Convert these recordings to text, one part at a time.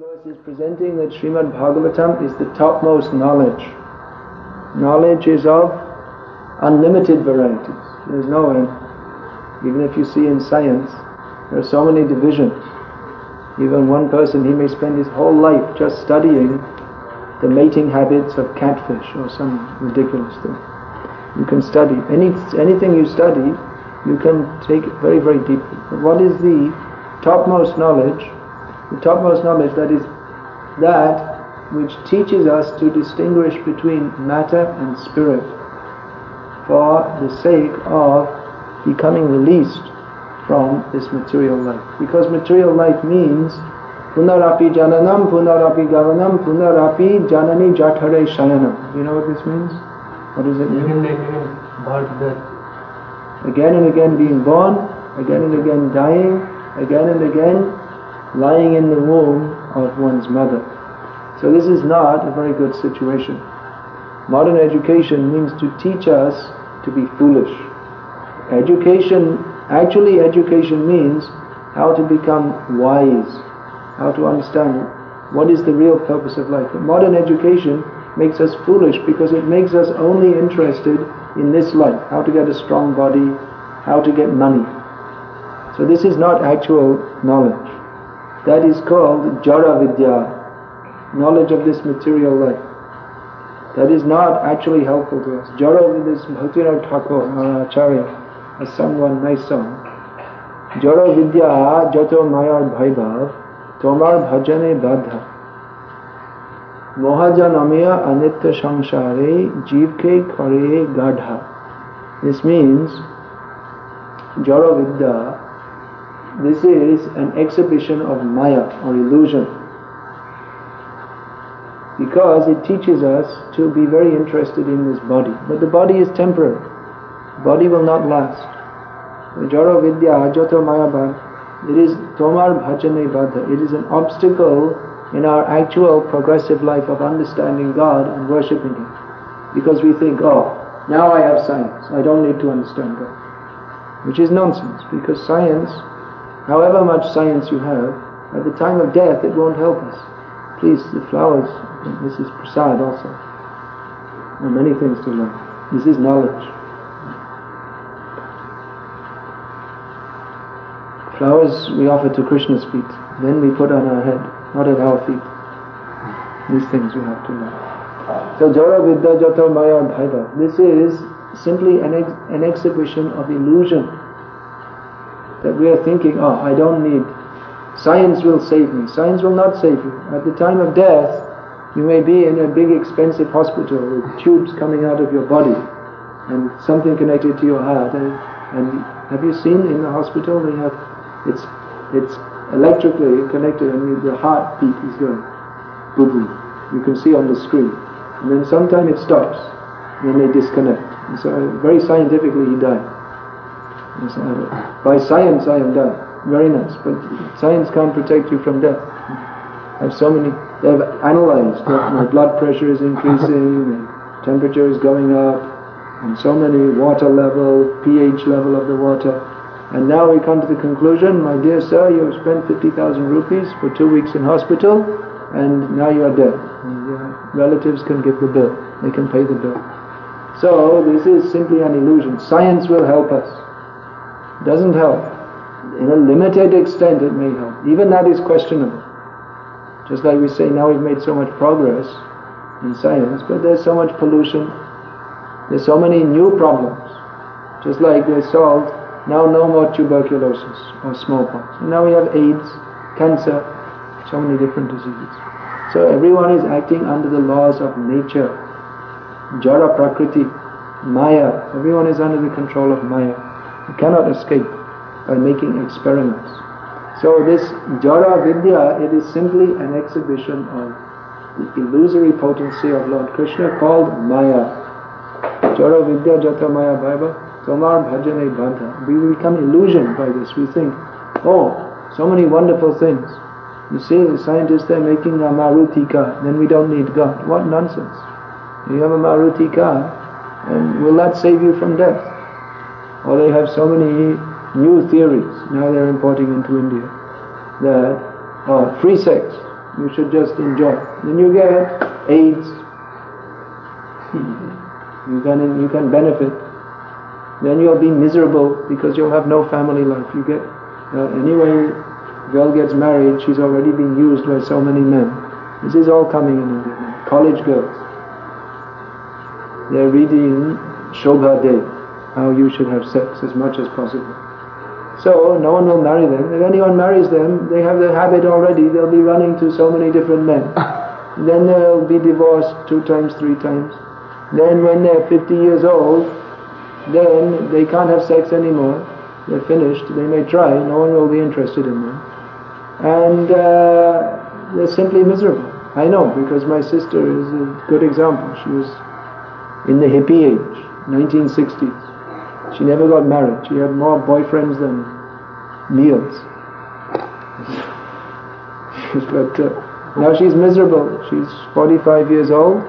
Verse is presenting that Srimad Bhagavatam is the topmost knowledge. Knowledge is of unlimited varieties. There is no end. Even if you see in science, there are so many divisions. Even one person, he may spend his whole life just studying the mating habits of catfish or some ridiculous thing. You can study anything you study, you can take it very, very deeply. But what is the topmost knowledge? The topmost knowledge, that is that which teaches us to distinguish between matter and spirit for the sake of becoming released from this material life. Because material life means punarapi jananam, punarapi gavanam, punarapi janani jathare shayanam. Do you know what this means? What does it mean? Again and again being born, again and again dying, again and again lying in the womb of one's mother. So this is not a very good situation. Modern education means to teach us to be foolish. Education means how to become wise, how to understand what is the real purpose of life. But modern education makes us foolish because it makes us only interested in this life, how to get a strong body, how to get money. So this is not actual knowledge. That is called jara vidya, knowledge of this material life. That is not actually helpful to us. Jara vidya is Bhaktivinoda Thakur, our Acharya, has sung one nice song. Jara vidya jato mayar bhaibhav, tomar bhajane badha. Mohajanamiya anitya samsare jivke kare gadha. This means, jara vidya, this is an exhibition of maya or illusion, because it teaches us to be very interested in this body. But the body is temporary. The body will not last. Jaro vidya ajato maya bhava. It is tomar bhajane badha. It is an obstacle in our actual progressive life of understanding God and worshipping Him. Because we think, oh, now I have science, I don't need to understand God. Which is nonsense, because science, however much science you have, at the time of death it won't help us. Please, the flowers, this is prasad also. There are many things to learn. This is knowledge. Flowers we offer to Krishna's feet, then we put on our head, not at our feet. These things we have to learn. So jara vidya jato maya bhaiva. This is simply an exhibition of illusion. That we are thinking, oh, I don't need, science will save me. Science will not save you. At the time of death, you may be in a big expensive hospital with tubes coming out of your body and something connected to your heart. And have you seen in the hospital, they have, it's electrically connected and the heartbeat is going, boom, you can see on the screen. And then sometime it stops, and then they disconnect. And so very scientifically he died. By science I am done. Very nice, but science can't protect you from death. They've analyzed that my blood pressure is increasing, my temperature is going up, and so many water level, pH level of the water. And now we come to the conclusion, my dear sir, you have spent 50,000 rupees for 2 weeks in hospital, and now you are dead. And your relatives can give the bill, they can pay the bill. So this is simply an illusion. Science will help us. Doesn't help. In a limited extent it may help. Even that is questionable. Just like we say now we've made so much progress in science, but there's so much pollution, there's so many new problems. Just like they solved, now no more tuberculosis or smallpox. And now we have AIDS, cancer, so many different diseases. So everyone is acting under the laws of nature. Jara prakriti, maya, everyone is under the control of maya. You cannot escape by making experiments. So this jara vidya, it is simply an exhibition of the illusory potency of Lord Krishna called maya. Jara vidya jata maya bhaiva tomar bhajane badha. We become illusioned by this. We think, oh, so many wonderful things. You see the scientists, they're making a Maruti car, then we don't need God. What nonsense. You have a Maruti car, and will that save you from death? Or they have so many new theories, now they're importing into India, that free sex, You should just enjoy. Then you get AIDS. You can benefit. Then you'll be miserable because you'll have no family life. You get anyway. Girl gets married, she's already been used by so many men. This is all coming in India. College girls, they're reading Shobha Dev, how you should have sex as much as possible. So no one will marry them. If anyone marries them, they have the habit already. They'll be running to so many different men. Then they'll be divorced 2 times, 3 times. Then when they're 50 years old, then they can't have sex anymore. They're finished. They may try. No one will be interested in them. And they're simply miserable. I know, because my sister is a good example. She was in the hippie age, 1960s. She never got married. She had more boyfriends than meals. But now she's miserable. She's 45 years old.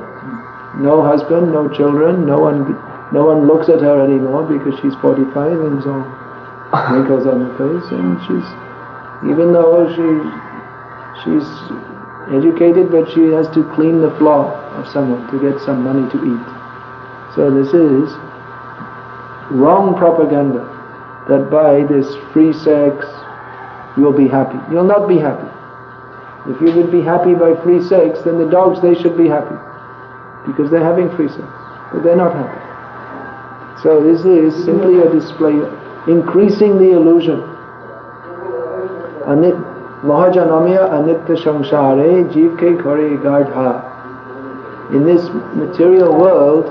No husband, no children, no one looks at her anymore because she's 45 and so wrinkles on her face, and she's, even though she's educated, but she has to clean the floor of someone to get some money to eat. So this is wrong propaganda, that by this free sex you'll be happy. You'll not be happy. If you would be happy by free sex, then the dogs, they should be happy, because they're having free sex, but they're not happy. So this is simply a display, increasing the illusion. Anit mahajanamya anitya samsare jeevke kare gardha. In this material world,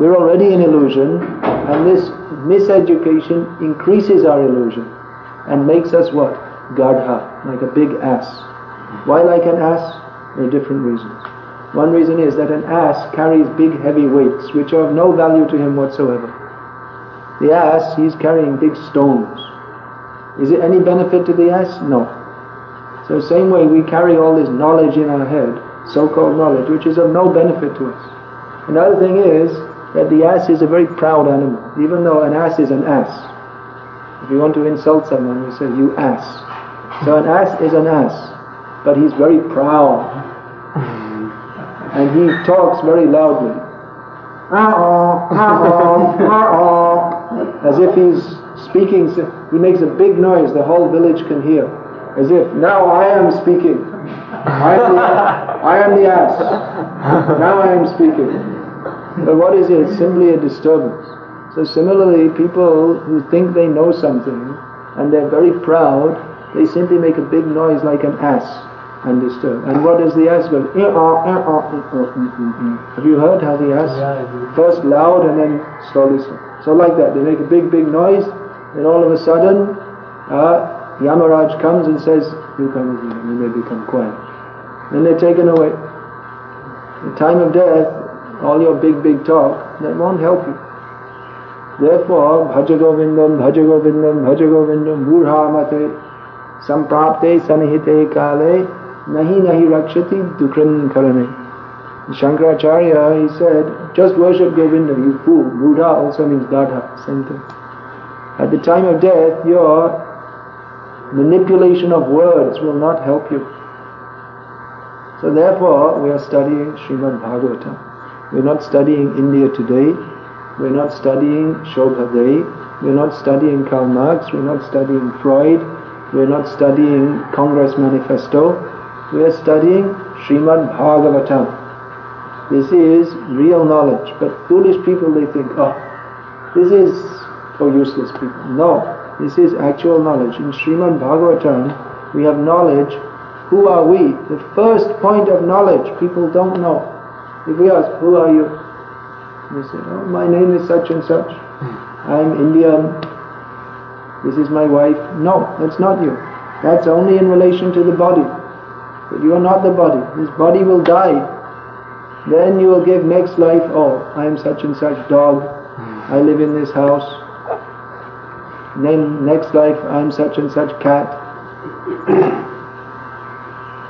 we're already in illusion, and this miseducation increases our illusion and makes us what? Gardha, like a big ass. Why like an ass? There are different reasons. One reason is that an ass carries big heavy weights which are of no value to him whatsoever. The ass, he's carrying big stones. Is it any benefit to the ass? No. So same way we carry all this knowledge in our head, so-called knowledge, which is of no benefit to us. Another thing is that the ass is a very proud animal, even though an ass is an ass. If you want to insult someone, you say, "You ass." So an ass is an ass, but he's very proud. And he talks very loudly, as if he's speaking. He makes a big noise the whole village can hear, as if, "Now I am speaking. I am the ass. Now I am speaking." But what is it? It's simply a disturbance. So similarly, people who think they know something and they're very proud, they simply make a big noise like an ass and disturb. And what does the ass go? Have you heard how the ass? First loud and then slowly slow. So like that, they make a big noise, and all of a sudden, Yamaraj comes and says, "You come with me," and they become quiet. Then they're taken away. In time of death, all your big talk, that won't help you. Therefore, bhajagovindam, bhajagovindam, bhajagovindam, burha mate, samprapte sanihite kale, nahi nahi rakshati dukran karane. Shankaracharya, he said, just worship Govinda, you fool. Buddha also means Gadha, same thing. At the time of death, your manipulation of words will not help you. So therefore, we are studying Srimad Bhagavatam. We're not studying India today. We're not studying Shobhadev. We're not studying Karl Marx. We're not studying Freud. We're not studying Congress Manifesto. We're studying Srimad Bhagavatam. This is real knowledge. But foolish people, they think, this is for useless people. No, this is actual knowledge. In Srimad Bhagavatam, we have knowledge. Who are we? The first point of knowledge, people don't know. If we ask, "Who are you?" They say, "My name is such and such. I'm Indian. This is my wife." No, that's not you. That's only in relation to the body. But you are not the body. This body will die. Then you will give next life, "I am such and such dog. I live in this house." Then next life, "I am such and such cat."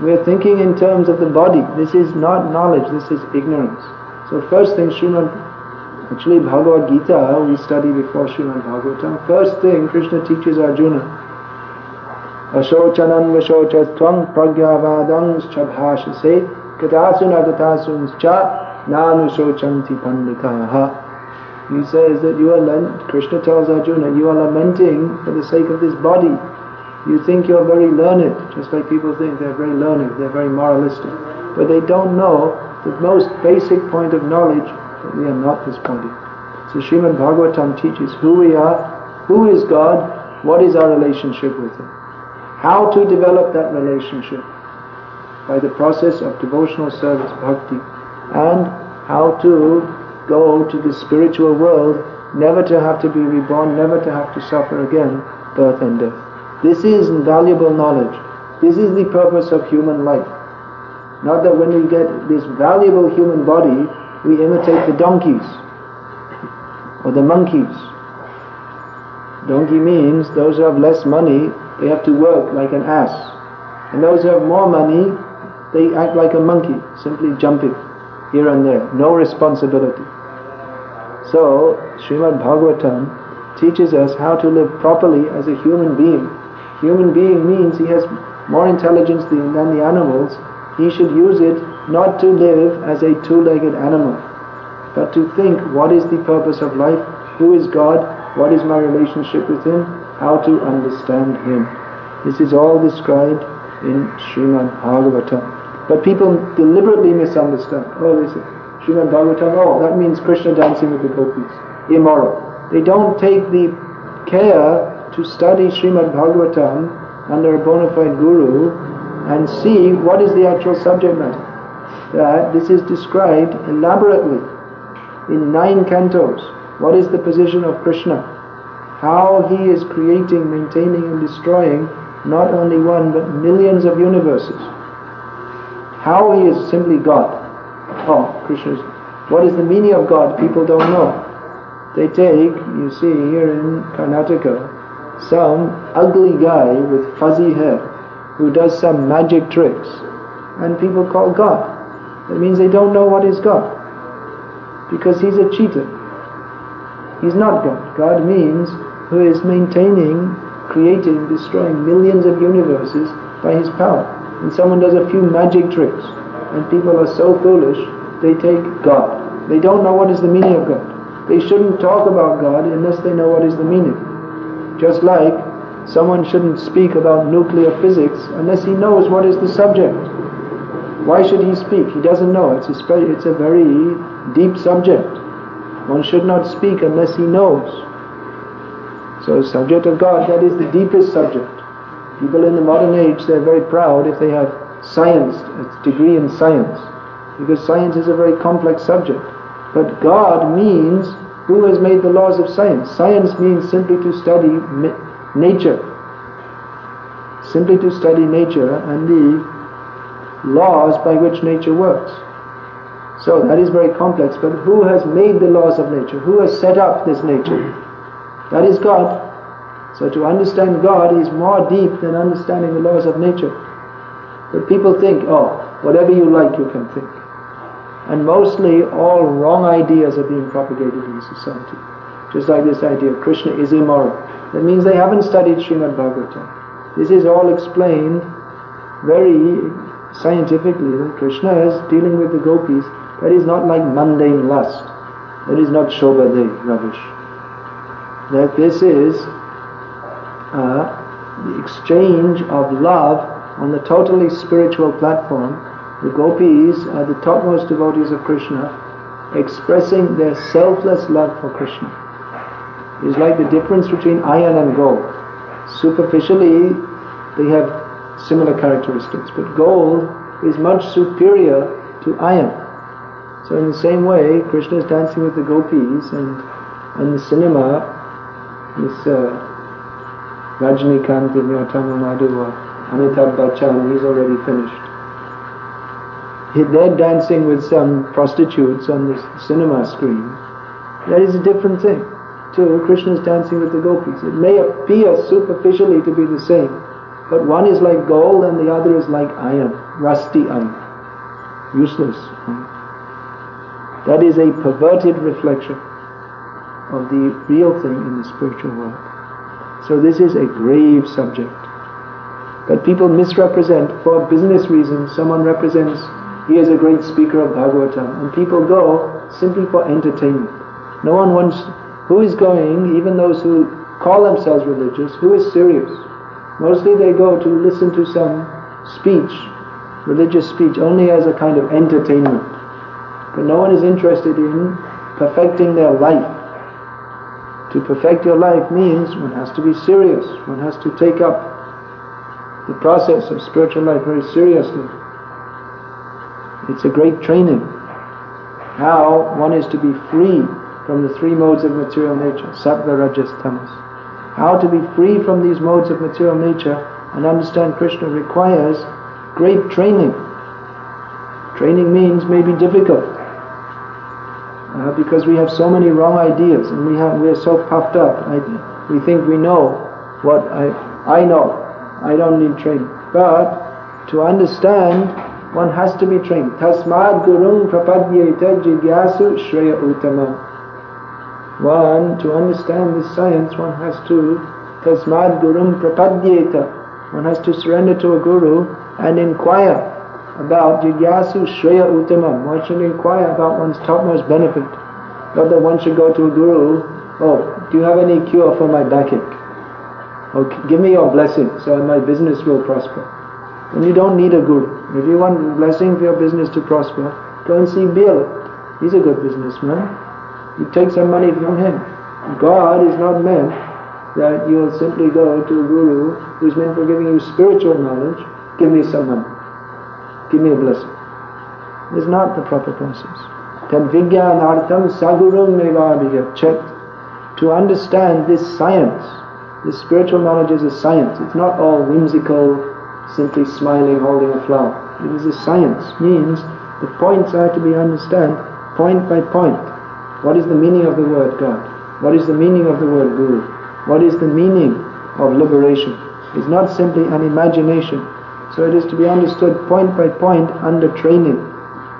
We are thinking in terms of the body. This is not knowledge. This is ignorance. So first thing, actually Bhagavad-gita, we study before Srimad Bhagavatam. First thing Krishna teaches Arjuna Ashochanan vashochatvam pragyavadam chabhashase katasun adatasun cha nanusochanti pandikaha. He says that you are Krishna tells Arjuna, you are lamenting for the sake of this body. You think you are very learned, just like people think they are very learned, they are very moralistic. But they don't know the most basic point of knowledge, that we are not this body. So Srimad Bhagavatam teaches who we are, who is God, what is our relationship with Him. How to develop that relationship by the process of devotional service, bhakti, and how to go to the spiritual world, never to have to be reborn, never to have to suffer again, birth and death. This is invaluable knowledge. This is the purpose of human life. Not that when we get this valuable human body, we imitate the donkeys or the monkeys. Donkey means those who have less money, they have to work like an ass. And those who have more money, they act like a monkey, simply jumping here and there, no responsibility. So, Srimad Bhagavatam teaches us how to live properly as a human being. Human being means he has more intelligence than the animals. He should use it not to live as a two-legged animal, but to think what is the purpose of life, who is God, what is my relationship with Him, how to understand Him. This is all described in Srimad Bhagavatam. But people deliberately misunderstand. Oh, they say, Srimad Bhagavatam, oh, that means Krishna dancing with the gopis. Immoral. They don't take the care to study Srimad Bhagavatam under a bona fide guru and see what is the actual subject matter. That this is described elaborately in 9 cantos. What is the position of Krishna? How He is creating, maintaining and destroying not only one but millions of universes. How He is simply God. Oh, Krishna, what is the meaning of God? People don't know. They take, you see here in Karnataka, some ugly guy with fuzzy hair who does some magic tricks, and people call God. That means they don't know what is God, because he's a cheater. He's not God. God means who is maintaining, creating, destroying millions of universes by His power. And someone does a few magic tricks, and people are so foolish, they take God. They don't know what is the meaning of God. They shouldn't talk about God unless they know what is the meaning. Just like someone shouldn't speak about nuclear physics unless he knows what is the subject. Why should he speak? He doesn't know. It's a very deep subject. One should not speak unless he knows. So subject of God, that is the deepest subject. People in the modern age, they're very proud if they have science, a degree in science, because science is a very complex subject. But God means who has made the laws of science. Science means simply to study nature. Simply to study nature and the laws by which nature works. So that is very complex, but who has made the laws of nature? Who has set up this nature? That is God. So to understand God is more deep than understanding the laws of nature. But people think, oh, whatever you like you can think. And mostly all wrong ideas are being propagated in society. Just like this idea, Krishna is immoral. That means they haven't studied Srimad Bhagavatam. This is all explained very scientifically, that Krishna is dealing with the gopis. That is not like mundane lust. That is not Shobade rubbish. That this is the exchange of love on the totally spiritual platform. The gopis are the topmost devotees of Krishna, expressing their selfless love for Krishna. It is like the difference between iron and gold. Superficially, they have similar characteristics, but gold is much superior to iron. So in the same way, Krishna is dancing with the gopis, and in the cinema, this Rajnikanth, Vinyatam, Amitabh Bachchan, he's already finished. They're dancing with some prostitutes on the cinema screen. That is a different thing to Krishna's dancing with the gopis. It may appear superficially to be the same, but one is like gold and the other is like iron, rusty iron, useless. That is a perverted reflection of the real thing in the spiritual world. So this is a grave subject. But people misrepresent for business reasons. Someone represents, he is a great speaker of Bhagavatam, and people go simply for entertainment. No one wants, who is going, even those who call themselves religious, who is serious? Mostly they go to listen to some speech, religious speech, only as a kind of entertainment. But no one is interested in perfecting their life. To perfect your life means one has to be serious, one has to take up the process of spiritual life very seriously. It's a great training. How one is to be free from the three modes of material nature, sattva, rajas, tamas. How to be free from these modes of material nature and understand Krishna requires great training. Training means maybe difficult, because we have so many wrong ideas, and we are so puffed up. We think we know what I know. I don't need training. But to understand, one has to be trained. Tasmad gurung prapadyeta jigyasu shreya uttamam. One, to understand this science, one has to tasmad gurung prapadyeta. One has to surrender to a guru and inquire about jigyasu shreya uttamam. One should inquire about one's topmost benefit. Not that one should go to a guru, oh, do you have any cure for my backache? Okay, give me your blessing so my business will prosper. Then you don't need a guru. If you want blessing for your business to prosper, go and see Bill. He's a good businessman. You take some money from him. God is not meant that you'll simply go to a guru who's meant for giving you spiritual knowledge. Give me some money. Give me a blessing. It's not the proper process. Tadvigyanartham sagurum nevabhya chet. To understand this science, this spiritual knowledge is a science. It's not all whimsical, simply smiling, holding a flower. It is a science. Means the points are to be understood point by point. What is the meaning of the word God? What is the meaning of the word Guru? What is the meaning of liberation? It's not simply an imagination. So it is to be understood point by point under training.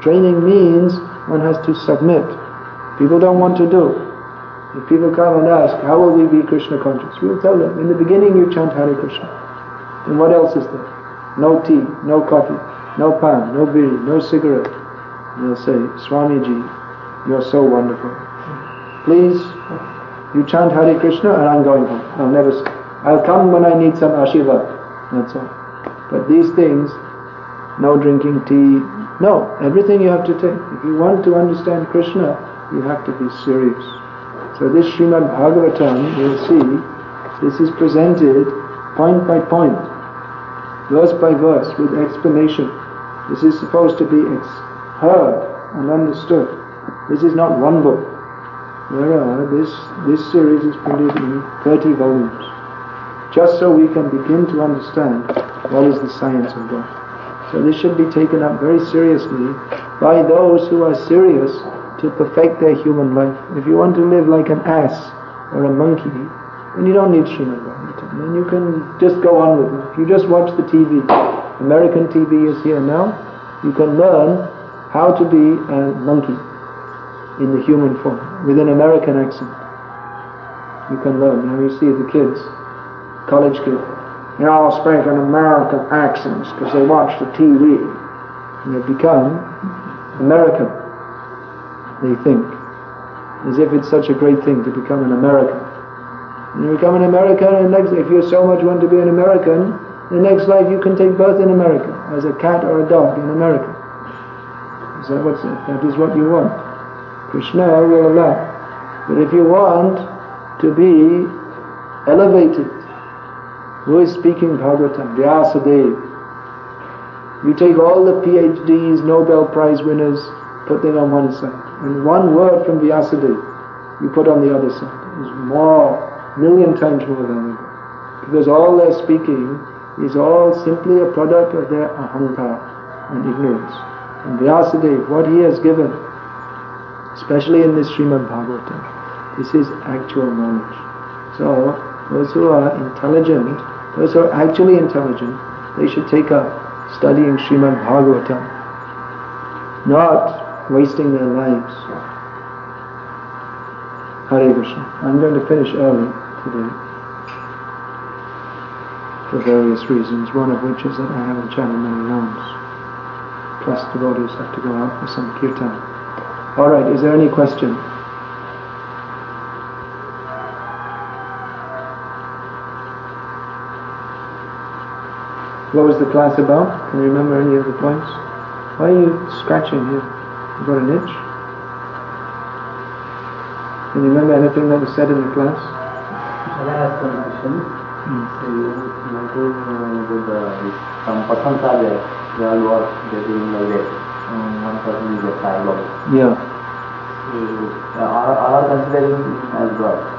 Training means one has to submit. People don't want to do. If people come and ask, how will we be Krishna conscious? We will tell them, in the beginning you chant Hare Krishna. And what else is there? No tea, no coffee, no pan, no biri, no cigarette. And they'll say, Swamiji, you're so wonderful. Please, you chant Hare Krishna and I'm going home. I'll never stop. I'll come when I need some ashirvad. That's all. But these things, no drinking tea, no, everything you have to take. If you want to understand Krishna, you have to be serious. So this Srimad Bhagavatam, you'll see, this is presented point by point, verse by verse, with explanation. This is supposed to be heard and understood. This is not one book. This series is printed in 30 volumes, just so we can begin to understand what is the science of God. So this should be taken up very seriously by those who are serious to perfect their human life. If you want to live like an ass or a monkey, then you don't need Srimad Bhagavatam. Then you can just go on with it. If you just watch the TV, American TV is here now, you can learn how to be a monkey in the human form, with an American accent. You can learn. Now you see the kids, college kids, they all speak in American accents because they watch the TV. And they become American. They think, as if it's such a great thing to become an American. And you become an American, and next, if you so much want to be an American, the next life you can take birth in America, as a cat or a dog in America. So that is what you want. Krishna will allow. But if you want to be elevated, who is speaking Bhagavatam? Vyasadeva. You take all the PhDs, Nobel Prize winners, put them on one side. And one word from Vyasadeva, you put on the other side. It's a million times more than that. Because all their speaking is all simply a product of their ahankar and ignorance. And Vyasadeva, what he has given, especially in this Srimad Bhagavatam, this is actual knowledge. So, those who are intelligent, those who are actually intelligent, they should take up studying Srimad Bhagavatam. Not wasting their lives. Hare Krishna. I'm going to finish early today. for various reasons, one of which is that I have a channel many rounds. Plus devotees have to go out for some kirtan. Alright, is there any question? What was the class about? Can you remember any of the points? Why are you scratching here? You got an itch? Can you remember anything that was said in the class? Can I ask one question? So you mentioned some persons are there, they all work, they do in the work. One person is a parallel. Yeah. So are considering as God?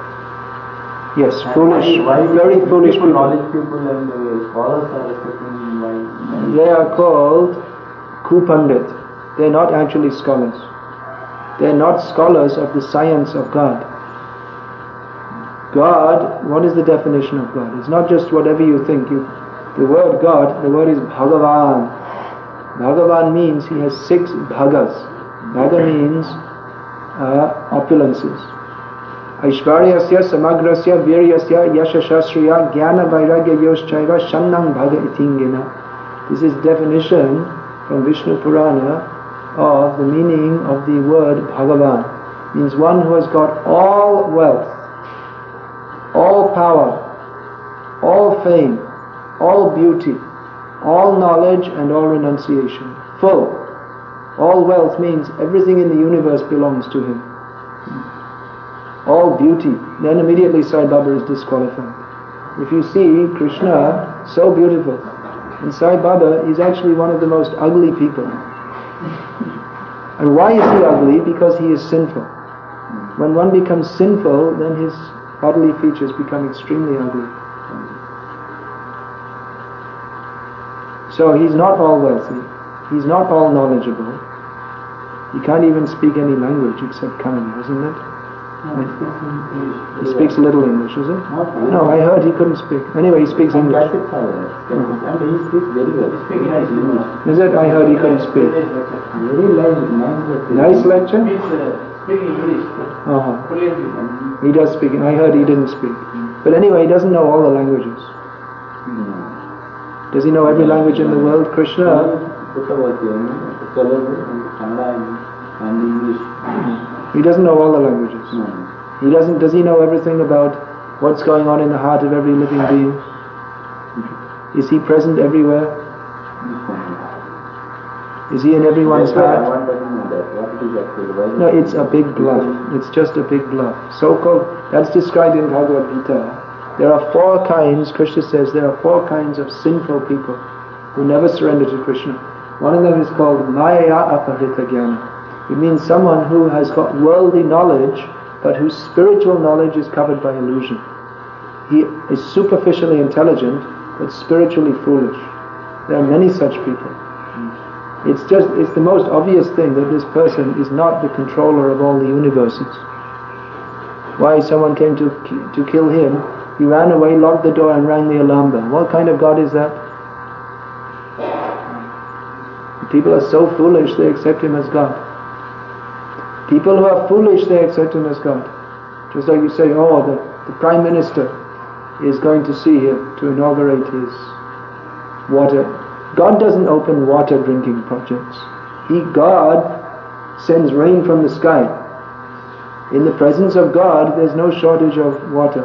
Yes, and foolish, very foolish people. Knowledge people and scholars are expecting why. They are called Kupandit. They are not actually scholars. They are not scholars of the science of God. God, what is the definition of God? It's not just whatever you think. The word God, the word is Bhagavan. Bhagavan means he has 6 bhagas. Bhaga means opulences. Aishvaryasya samagrasya viryasya yashashasriya jnana vairagya yoshchaiva shannang bhaga itingena. This is definition from Vishnu Purana of the meaning of the word Bhagavan. It means one who has got all wealth, all power, all fame, all beauty, all knowledge and all renunciation. Full. All wealth means everything in the universe belongs to him. All beauty, then immediately Sai Baba is disqualified. If you see Krishna, so beautiful, and Sai Baba is actually one of the most ugly people. And why is he ugly? Because he is sinful. When one becomes sinful, then his bodily features become extremely ugly. So he's not all wealthy, he's not all knowledgeable, he can't even speak any language except Kannada, isn't it? He speaks a little English, is it? No, I heard he couldn't speak. Anyway, he speaks English. And he speaks very well. Is it? I heard he couldn't speak. Nice lecture? Speaking English. He does speak. I heard he didn't speak. But anyway, he doesn't know all the languages. Does he know every language in the world? Krishna? And English. He doesn't know all the languages. He doesn't. Does he know everything about what's going on in the heart of every living being? Is he present everywhere? Is he in everyone's heart? No, it's a big bluff. It's just a big bluff. So-called, that's described in Bhagavad-gita. There are 4 kinds, Krishna says, there are 4 kinds of sinful people who never surrender to Krishna. One of them is called Maya Aparita Jnana. It means someone who has got worldly knowledge, but whose spiritual knowledge is covered by illusion. He is superficially intelligent, but spiritually foolish. There are many such people. It's the most obvious thing that this person is not the controller of all the universes. Why someone came to kill him, he ran away, locked the door and rang the alarm bell. What kind of God is that? People are so foolish they accept him as God. People who are foolish, they accept him as God. Just like you say, oh, the Prime Minister is going to see him to inaugurate his water. God doesn't open water drinking projects. God sends rain from the sky. In the presence of God, there's no shortage of water.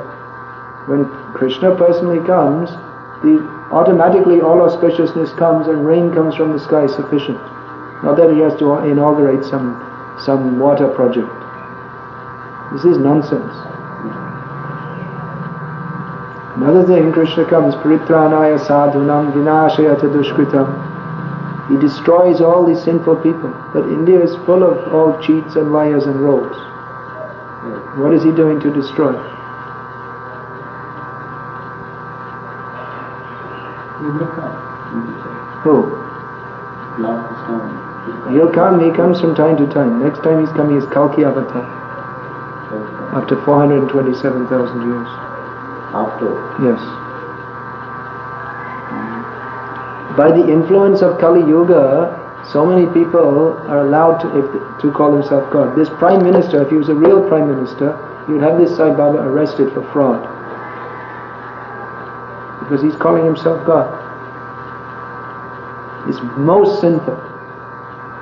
When Krishna personally comes, automatically all auspiciousness comes and rain comes from the sky sufficient. Not that he has to inaugurate some water project. This is nonsense. Another thing, Krishna comes, Paritranaya sadhunam vinashayata dushkritam. He destroys all these sinful people. But India is full of all cheats and liars and rogues. What is he doing to destroy? Who? He'll come, he comes from time to time. Next time he's coming is Kalki Avatar. After 427,000 years. After? Yes. By the influence of Kali Yuga, so many people are allowed to call himself God. This Prime Minister, if he was a real Prime Minister, he would have this Sai Baba arrested for fraud. because he's calling himself God. He's most sinful.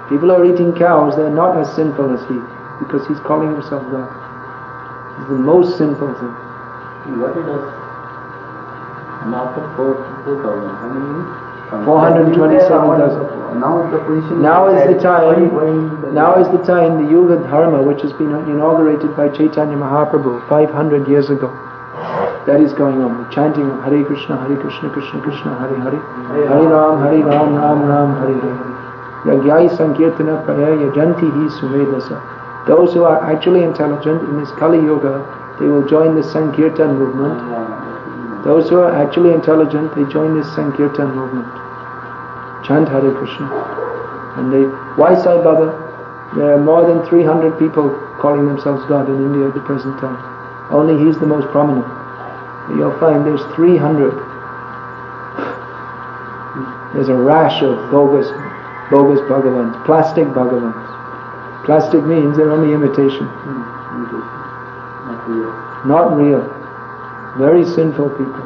People are eating cows, they're not as sinful as he, because he's calling himself God. He's the most sinful thing. What is us? And after 4,000, how many? 427,000. Now is the time, the Yuga Dharma, which has been inaugurated by Chaitanya Mahaprabhu 500 years ago. That is going on, the chanting of Hare Krishna, Krishna Krishna, Hare Hare, Hare Ram, Ram Ram, Hare Hare. Yagyai Sankirtana Paraya Jantihi Sumedasa. Those who are actually intelligent in this Kali Yuga, they will join the Sankirtan movement. Those who are actually intelligent, they join this Sankirtan movement. Chant Hare Krishna. And they, why Sai Baba? There are more than 300 people calling themselves God in India at the present time. Only he's the most prominent. You'll find there's 300. There's a rash of bogus Bhagavans, plastic Bhagavans. Plastic means they're only imitation. Not real. Very sinful people.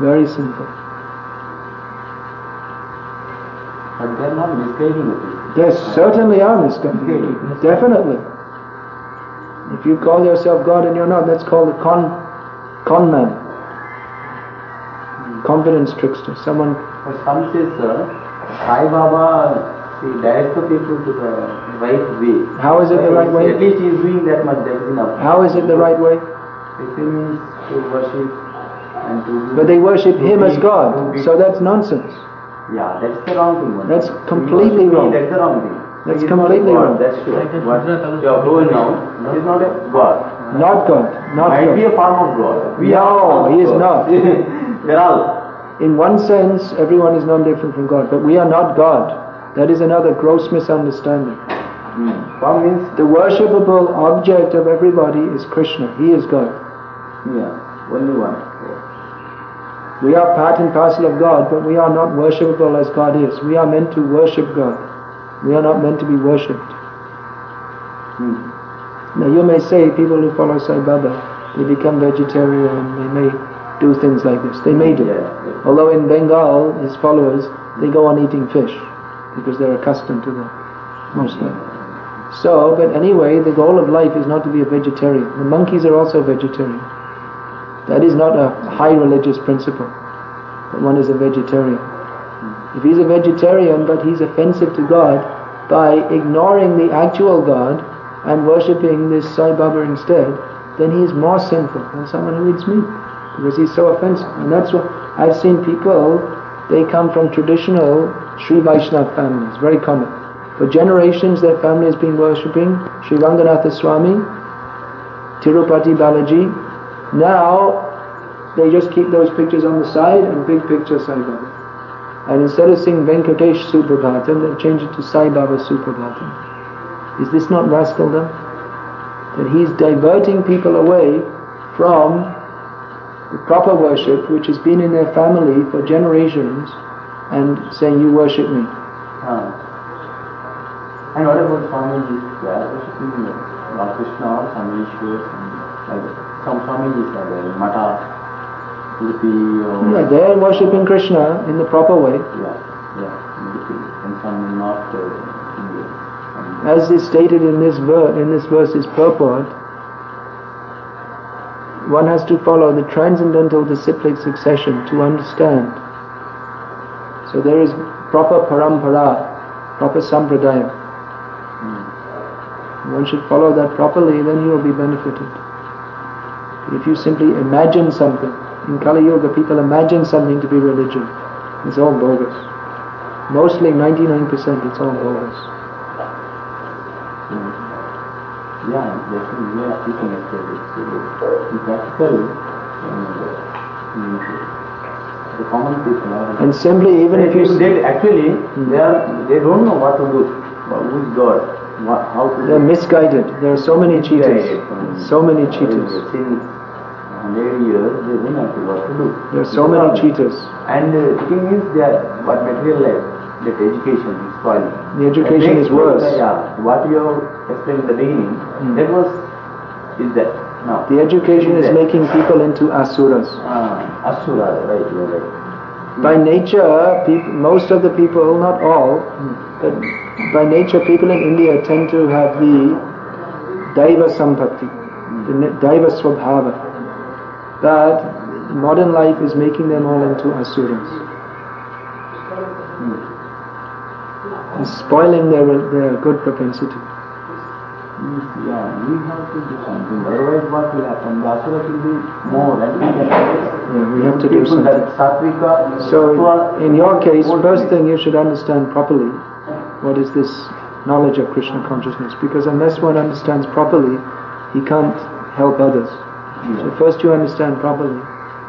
Very sinful. But they're not misguiding it. They certainly are misguiding. Definitely. If you call yourself God and you're not, that's called a con man. Confidence trickster. Someone. But some says, Sai Baba, he directs the people to the right way. How is it the right way? At least he is doing that much, that is enough. How is it the right way? It means to worship and to... But they worship him as God, so that's nonsense. Yeah, that's the wrong thing. One. That's completely wrong. That's the wrong thing. That's completely wrong. That's true. What you are doing now is not a God. Not God. Not might God. Be a form of God. No, he is not. We are all. In one sense, everyone is not different from God, but we are not God. That is another gross misunderstanding. That means the worshipable object of everybody is Krishna. He is God. Yeah, only one. We are part and parcel of God, but we are not worshipable as God is. We are meant to worship God. We are not meant to be worshipped. Now you may say, people who follow Sai Baba, they become vegetarian, they may do things like this. They may do it. Although in Bengal, his followers, they go on eating fish, because they're accustomed to that, mostly. So, but anyway, the goal of life is not to be a vegetarian. The monkeys are also vegetarian. That is not a high religious principle, that one is a vegetarian. If he's a vegetarian, but he's offensive to God by ignoring the actual God and worshipping this Sai Baba instead, then he's more sinful than someone who eats meat, because he's so offensive. And that's what I've seen people, they come from traditional Sri Vaishnava families, very common. For generations their family has been worshipping Sri Ranganatha Swami, Tirupati Balaji. Now they just keep those pictures on the side and big picture Sai Baba. And instead of singing Venkatesh Suprabhatam, they'll change it to Sai Baba Suprabhatam. Is this not rascaldom? That he's diverting people away from the proper worship which has been in their family for generations, and saying, you worship me. And what about Swamiji? They are worshipping Krishna or Sameshwar, like some Swamijis are there, Mata. They are worshipping Krishna in the proper way. And some not. As is stated in this verse's purport, one has to follow the transcendental disciplic succession to understand. So there is proper parampara, proper sampradaya. One should follow that properly, then you will be benefited. If you simply imagine something, in Kali Yuga, people imagine something to be religion. It's all bogus. Mostly 99%, it's all bogus. Yeah, definitely. We are speaking as in practical, the common people are... And simply, even if you... They don't know what to do. Who is God? How to... They're misguided. There are so many cheaters. So many cheaters. Years, they don't know what to do. There are so many cheaters. And the thing is, they are what material life, that education is spoiling. The education is worse. What you have explained in the beginning, that is that. No. The education is making people into asuras. Asura, right, you're right. By nature, most of the people, not all, but by nature people in India tend to have the Daiva Sampati, the Daiva Swabhava. But modern life is making them all into asuras. It's spoiling their good propensity. Yeah, we have to do something. Otherwise, what will happen? The asuras will be more. We have to do something. So, in your case, first thing you should understand properly what is this knowledge of Krishna consciousness. Because unless one understands properly, he can't help others. So first you understand properly,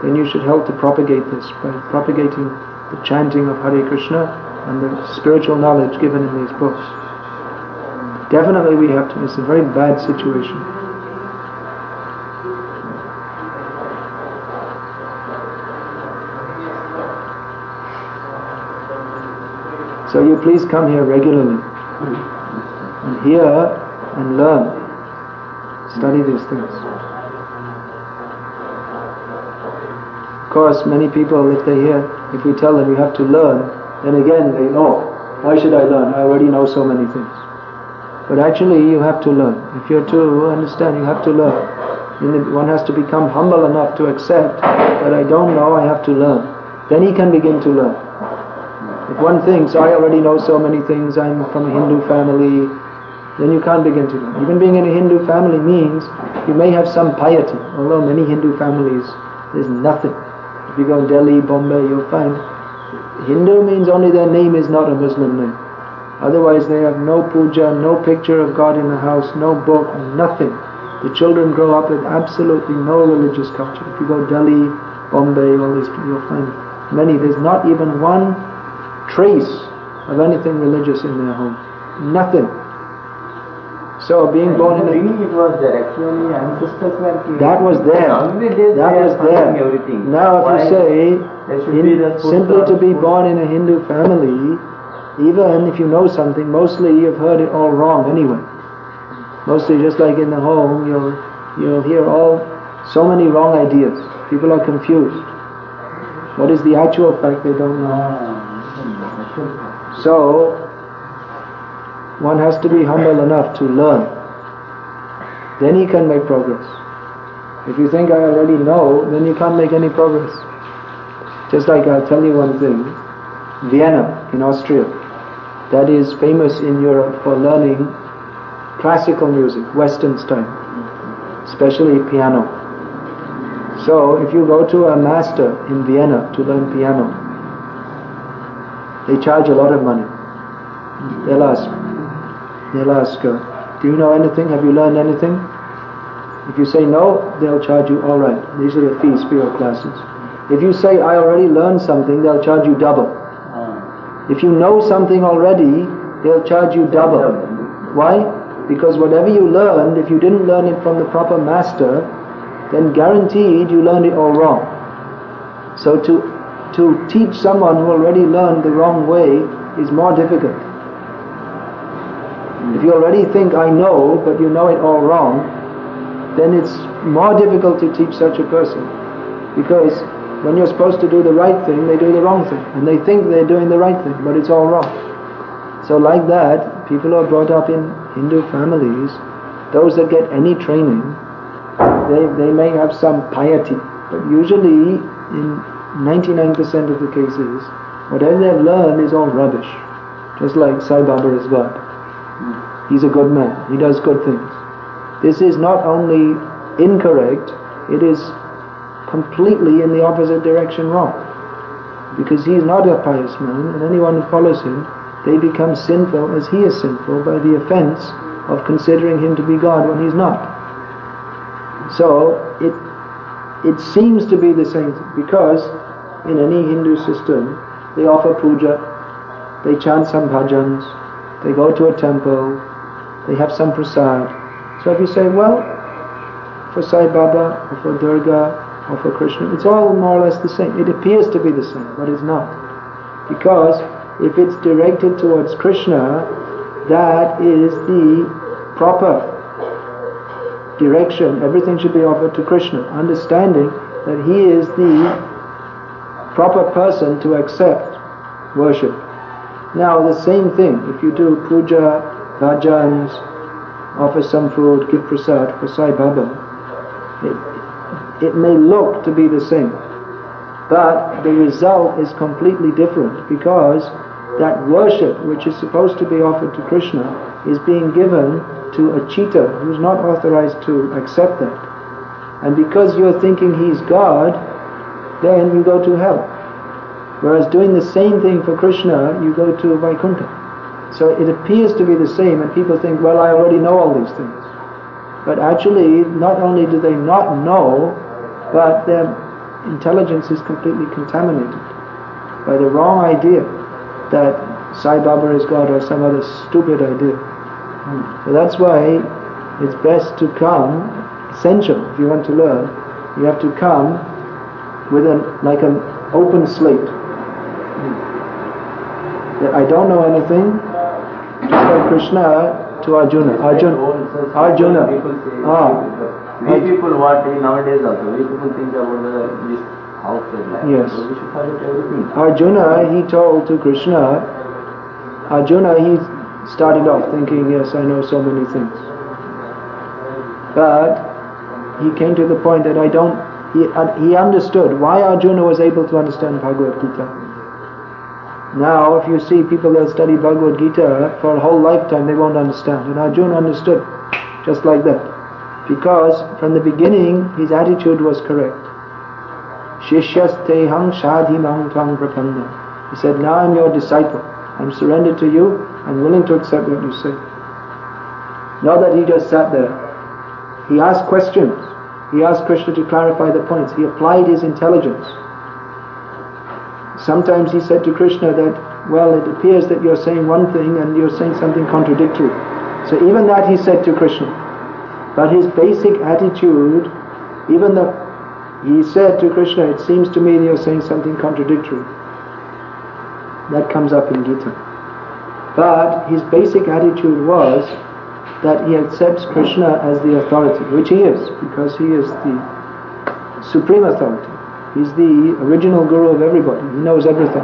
then you should help to propagate this by propagating the chanting of Hare Krishna and the spiritual knowledge given in these books. Definitely we have to. It's a very bad situation. So you please come here regularly and hear and learn. Study these things. Of course, many people, if they hear, if we tell them you have to learn, then again they know. Why should I learn? I already know so many things. But actually you have to learn. If you're to understand, you have to learn. One has to become humble enough to accept that I don't know, I have to learn. Then he can begin to learn. If one thinks, I already know so many things, I'm from a Hindu family, then you can't begin to learn. Even being in a Hindu family means you may have some piety, although many Hindu families, there's nothing. If you go to Delhi, Bombay, you'll find Hindu means only their name is not a Muslim name. Otherwise they have no puja, no picture of God in the house, no book, nothing. The children grow up with absolutely no religious culture. If you go to Delhi, Bombay, all these, you'll find many. There's not even one trace of anything religious in their home. Nothing. So being born in the beginning it was there. Actually ancestors were created. That was there. That was there. Everything. Now if you say, simply to be born in a Hindu family, even if you know something, mostly you've heard it all wrong anyway. Mostly just like in the home, you'll hear so many wrong ideas. People are confused. What is the actual fact they don't know? So, one has to be humble enough to learn. Then he can make progress. If you think I already know, then you can't make any progress. Just like I'll tell you one thing, Vienna in Austria. That is famous in Europe for learning classical music, Western style, especially piano. So if you go to a master in Vienna to learn piano, they charge a lot of money. They'll ask, do you know anything? Have you learned anything? If you say no, they'll charge you, all right, these are the fees for your classes. If you say, I already learned something, they'll charge you double. If you know something already, they'll charge you double. Why? Because whatever you learned, if you didn't learn it from the proper master, then guaranteed you learned it all wrong. So to teach someone who already learned the wrong way is more difficult. If you already think, I know, but you know it all wrong, then it's more difficult to teach such a person. Because when you're supposed to do the right thing, they do the wrong thing. And they think they're doing the right thing, but it's all wrong. So like that, people who are brought up in Hindu families, those that get any training, they may have some piety. But usually, in 99% of the cases, whatever they've learned is all rubbish. Just like Sai Baba is God. He's a good man. He does good things. This is not only incorrect, it is completely in the opposite direction wrong, because he is not a pious man, and anyone who follows him, they become sinful as he is sinful by the offense of considering him to be God when he's not. So it seems to be the same thing, because in any Hindu system they offer puja, they chant some bhajans, they go to a temple, they have some prasad. So if you say, well, for Sai Baba or for Durga or for Krishna, it's all more or less the same. It appears to be the same, but it's not. Because if it's directed towards Krishna, that is the proper direction, everything should be offered to Krishna, understanding that he is the proper person to accept worship. Now the same thing, if you do puja, bhajans, offer some food, give prasad for Sai Baba, it may look to be the same, but the result is completely different, because that worship which is supposed to be offered to Krishna is being given to a cheater who is not authorized to accept that. And because you're thinking he's God, then you go to hell. Whereas doing the same thing for Krishna, you go to Vaikuntha. So it appears to be the same, and people think, well, I already know all these things. But actually, not only do they not know, but their intelligence is completely contaminated by the wrong idea that Sai Baba is God, or some other stupid idea. So that's why it's best to come, essential if you want to learn, you have to come with an open slate. That I don't know anything, just like Krishna to Arjuna. People what nowadays also, we people think about this outside life. Yes. So we should follow everything. Arjuna, he told to Krishna, he started off thinking, yes, I know so many things. But he came to the point that he understood why Arjuna was able to understand Bhagavad-gita. Now if you see people that study Bhagavad-gita for a whole lifetime, they won't understand. And Arjuna understood just like that, because from the beginning his attitude was correct. Shishyastehang shadhimang tvang prapanna. He said, now I'm your disciple, I'm surrendered to you, I'm willing to accept what you say. Not that he just sat there. He asked questions. He asked Krishna to clarify the points. He applied his intelligence. Sometimes he said to Krishna that, well, it appears that you're saying one thing and you're saying something contradictory. So even that he said to Krishna. But his basic attitude, even though he said to Krishna, it seems to me that you're saying something contradictory. That comes up in Gita. But his basic attitude was that he accepts Krishna as the authority, which he is, because he is the supreme authority. He's the original guru of everybody. He knows everything.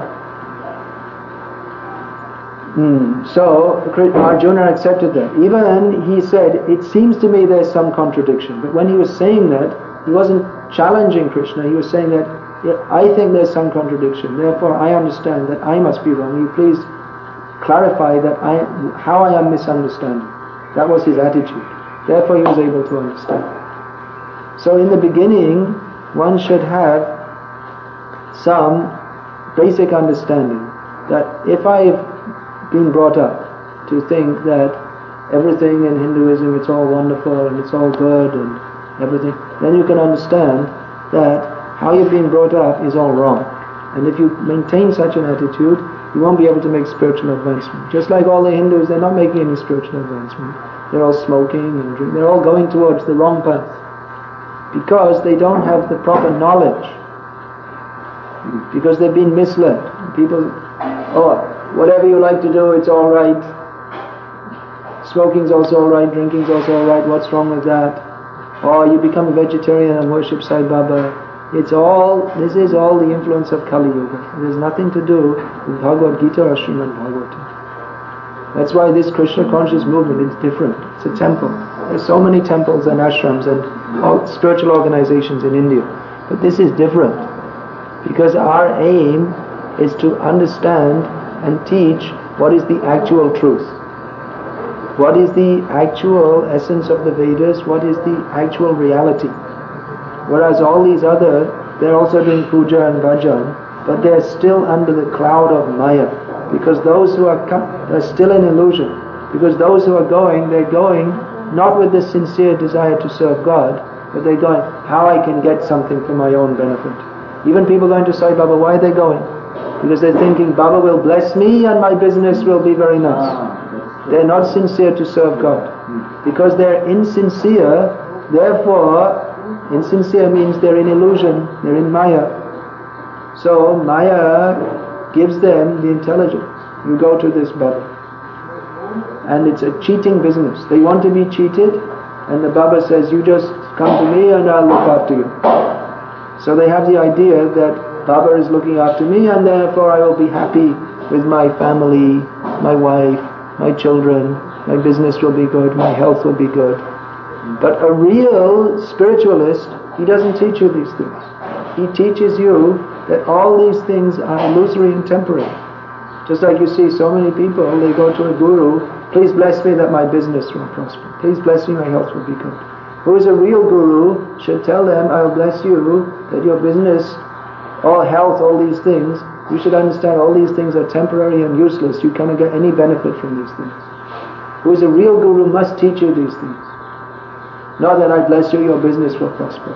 So Arjuna accepted that. Even he said, it seems to me there's some contradiction. But when he was saying that, he wasn't challenging Krishna. He was saying that, yeah, I think there's some contradiction. Therefore, I understand that I must be wrong. You please clarify that how I am misunderstanding. That was his attitude. Therefore he was able to understand. So in the beginning, one should have some basic understanding that if I've been brought up to think that everything in Hinduism, it's all wonderful and it's all good and everything, then you can understand that how you've been brought up is all wrong. And if you maintain such an attitude, you won't be able to make spiritual advancement. Just like all the Hindus, they're not making any spiritual advancement. They're all smoking and drinking. They're all going towards the wrong path, because they don't have the proper knowledge, because they've been misled. People, oh, whatever you like to do, it's all right. Smoking's also all right. Drinking's also all right. What's wrong with that? Or you become a vegetarian and worship Sai Baba. This is all the influence of Kali Yuga. It has nothing to do with Bhagavad Gita or Srimad Bhagavatam. That's why this Krishna conscious movement is different. It's a temple. There's so many temples and ashrams and spiritual organizations in India. But this is different, because our aim is to understand and teach what is the actual truth. What is the actual essence of the Vedas? What is the actual reality? Whereas all these other, they're also doing puja and bhajan, but they're still under the cloud of maya, because those who are are still in illusion, because those who are going, they're going not with the sincere desire to serve God, but they're going, how I can get something for my own benefit. Even people going to Sai Baba, why are they going? Because they're thinking, Baba will bless me and my business will be very nice. They're not sincere to serve God. Because they're insincere, therefore, insincere means they're in illusion, they're in maya. So maya gives them the intelligence. You go to this Baba. And it's a cheating business. They want to be cheated, and the Baba says, you just come to me and I'll look after you. So they have the idea that Baba is looking after me and therefore I will be happy with my family, my wife, my children, my business will be good, my health will be good. But a real spiritualist, he doesn't teach you these things. He teaches you that all these things are illusory and temporary. Just like you see so many people, they go to a guru, please bless me that my business will prosper. Please bless me, my health will be good. Who is a real guru should tell them, I will bless you, that your business, all health, all these things, you should understand all these things are temporary and useless. You cannot get any benefit from these things. Who is a real guru must teach you these things. Not that I bless you, your business will prosper.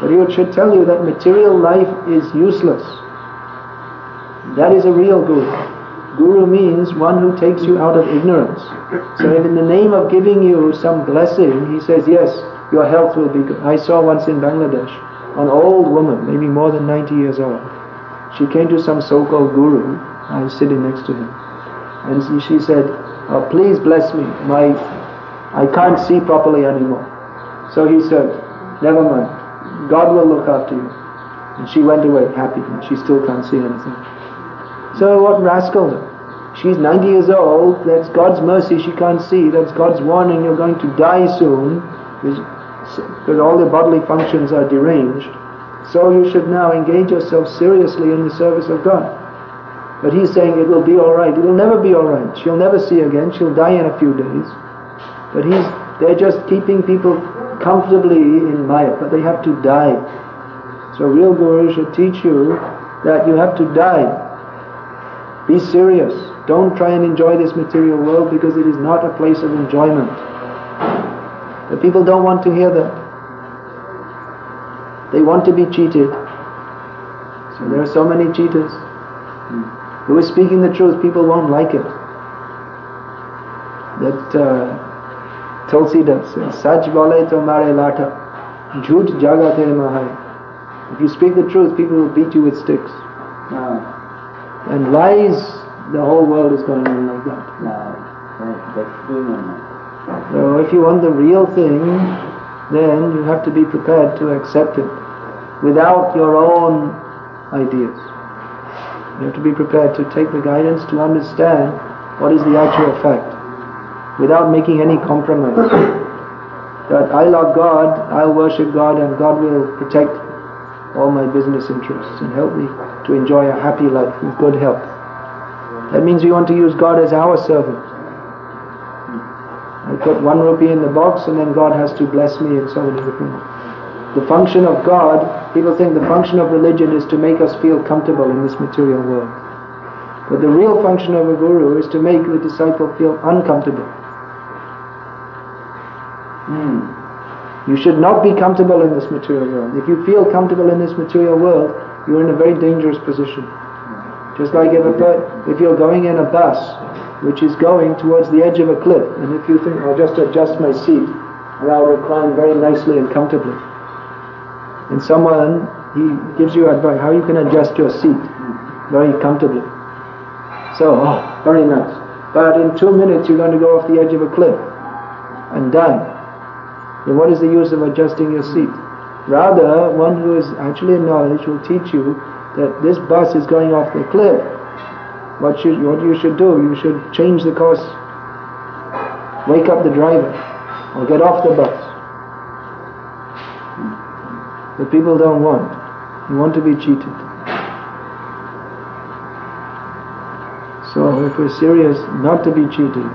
But he should tell you that material life is useless. That is a real guru. Guru means one who takes you out of ignorance. So if in the name of giving you some blessing, he says, yes, your health will be good. I saw once in Bangladesh, an old woman, maybe more than 90 years old. She came to some so-called guru. I was sitting next to him. And she said, please bless me. I can't see properly anymore. So he said, never mind. God will look after you. And she went away happy. And she still can't see anything. So what rascal? She's 90 years old. That's God's mercy. She can't see. That's God's warning. You're going to die soon. Because all the bodily functions are deranged. So you should now engage yourself seriously in the service of God. But he's saying it will be alright. It will never be alright. She'll never see again. She'll die in a few days. But they're just keeping people comfortably in Maya, but they have to die. So real guru should teach you that you have to die. Be serious. Don't try and enjoy this material world because it is not a place of enjoyment. The people don't want to hear that. They want to be cheated. So there are so many cheaters. Who is speaking the truth, people won't like it. That... Tulsidas says, Sach bole tomare lata, jhoot jagate mahai. If you speak the truth, people will beat you with sticks. No. And lies, the whole world is going on like that. No. So if you want the real thing, then you have to be prepared to accept it without your own ideas. You have to be prepared to take the guidance to understand what is the actual fact, without making any compromise. That I love God, I'll worship God, and God will protect all my business interests and help me to enjoy a happy life with good health. That means we want to use God as our servant. I put 1 rupee in the box and then God has to bless me in so many different ways. The function of God, people think the function of religion is to make us feel comfortable in this material world. But the real function of a guru is to make the disciple feel uncomfortable. You should not be comfortable in this material world. If you feel comfortable in this material world, you're in a very dangerous position. Just like if you're going in a bus which is going towards the edge of a cliff, and if you think, I'll just adjust my seat and I'll recline very nicely and comfortably, and someone, he gives you advice how you can adjust your seat very comfortably. So, very nice. But in 2 minutes you're going to go off the edge of a cliff and die. Then what is the use of adjusting your seat? Rather, one who is actually in knowledge will teach you that this bus is going off the cliff. What you should do? You should change the course. Wake up the driver or get off the bus. But people don't want. You want to be cheated. So if we're serious not to be cheated,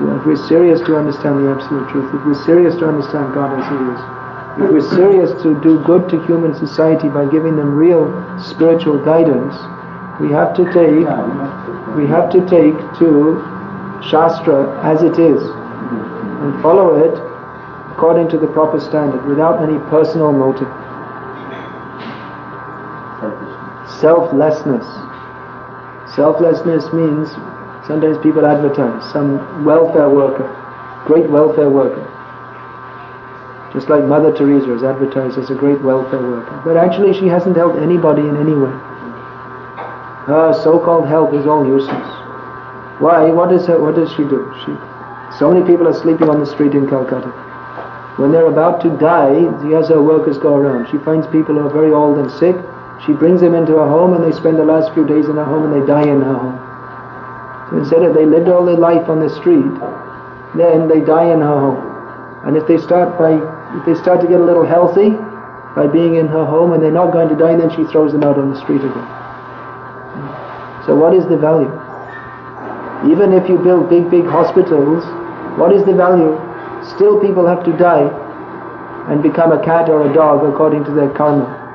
if we're serious to understand the absolute truth, if we're serious to understand God as He is, if we're serious to do good to human society by giving them real spiritual guidance, we have to take to Shastra as it is and follow it according to the proper standard without any personal motive. Selflessness. Selflessness means, sometimes people advertise, some welfare worker, great welfare worker. Just like Mother Teresa is advertised as a great welfare worker. But actually she hasn't helped anybody in any way. Her so-called help is all useless. Why? What does she do? So many people are sleeping on the street in Calcutta. When they're about to die, she has her workers go around. She finds people who are very old and sick. She brings them into her home, and they spend the last few days in her home, and they die in her home. So instead of they lived all their life on the street, then they die in her home. And if they start to get a little healthy by being in her home and they're not going to die, then she throws them out on the street again. So what is the value? Even if you build big hospitals, what is the value? Still people have to die and become a cat or a dog according to their karma.